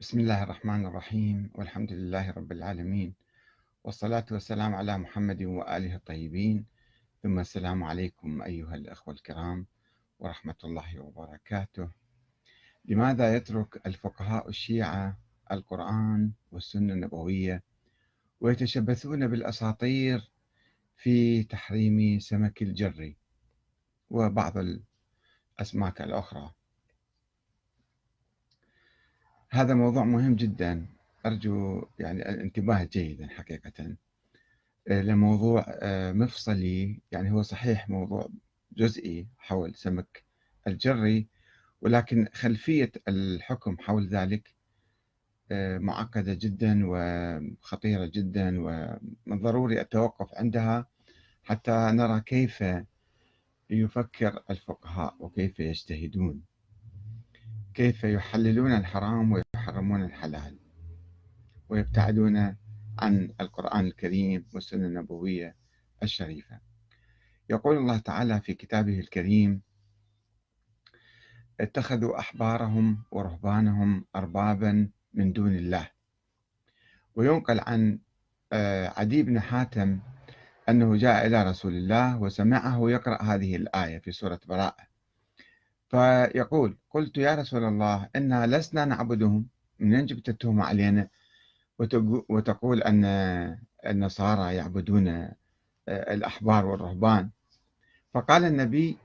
بسم الله الرحمن الرحيم، والحمد لله رب العالمين، والصلاة والسلام على محمد وآله الطيبين. ثم السلام عليكم أيها الأخوة الكرام ورحمة الله وبركاته. لماذا يترك الفقهاء الشيعة القرآن والسنة النبوية ويتشبثون بالأساطير في تحريم سمك الجري وبعض الأسماك الأخرى؟ هذا موضوع مهم جدا، أرجو يعني الانتباه جيدا. حقيقة لموضوع مفصلي، يعني هو صحيح موضوع جزئي حول سمك الجري، ولكن خلفية الحكم حول ذلك معقدة جدا وخطيرة جدا، ومن ضروري التوقف عندها حتى نرى كيف يفكر الفقهاء وكيف يجتهدون، كيف يحللون الحرام ويحرمون الحلال، ويبتعدون عن القرآن الكريم والسنة النبوية الشريفة. يقول الله تعالى في كتابه الكريم: اتخذوا أحبارهم ورهبانهم أربابا من دون الله. وينقل عن عدي بن حاتم أنه جاء إلى رسول الله وسمعه يقرأ هذه الآية في سورة براءة، فيقول: قلت يا رسول الله، إنا لسنا نعبدهم، منين جبت التهمة علينا وتقول أن النصارى يعبدون الأحبار والرهبان؟ فقال النبي: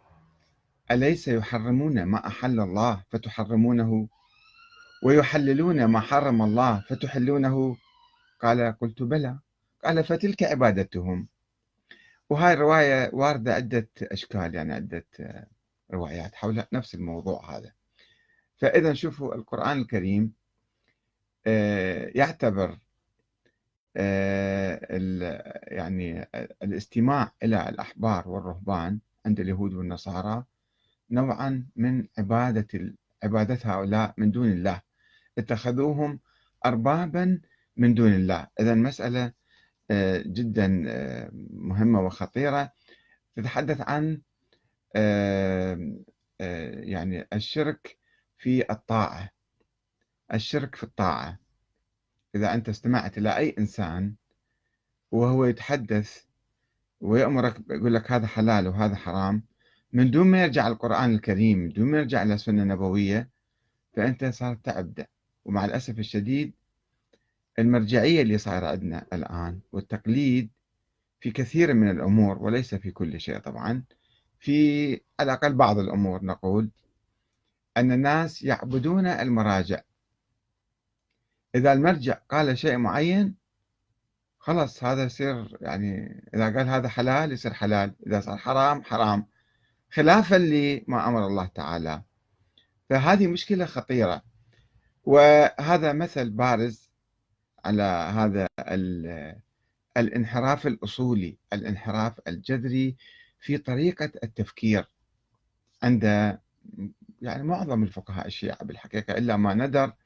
أليس يحرمون ما أحل الله فتحرمونه، ويحللون ما حرم الله فتحلونه؟ قال: قلت بلى. قال: فتلك عبادتهم. وهاي الرواية واردة عدة أشكال، يعني عدة روايات حول نفس الموضوع هذا. فإذا شوفوا القرآن الكريم يعتبر يعني الاستماع إلى الأحبار والرهبان عند اليهود والنصارى نوعا من عبادة هؤلاء من دون الله، اتخذوهم أربابا من دون الله. إذا مسألة جدا مهمة وخطيرة، تتحدث عن يعني الشرك في الطاعة، الشرك في الطاعة. إذا أنت استمعت إلى أي إنسان وهو يتحدث ويأمرك، يقول لك هذا حلال وهذا حرام، من دون ما يرجع القرآن الكريم، من دون ما يرجع إلى السنة النبوية، فأنت صارت تعبد. ومع الأسف الشديد المرجعية اللي صار عندنا الآن والتقليد في كثير من الأمور، وليس في كل شيء طبعا، في على الأقل بعض الأمور، نقول أن الناس يعبدون المراجع. إذا المرجع قال شيء معين خلاص هذا يصير، يعني إذا قال هذا حلال يصير حلال، إذا صار حرام حرام، خلافا لما أمر الله تعالى. فهذه مشكلة خطيرة، وهذا مثل بارز على هذا الانحراف الأصولي، الانحراف الجذري في طريقة التفكير عند يعني معظم الفقهاء الشيعة بالحقيقة، إلا ما ندر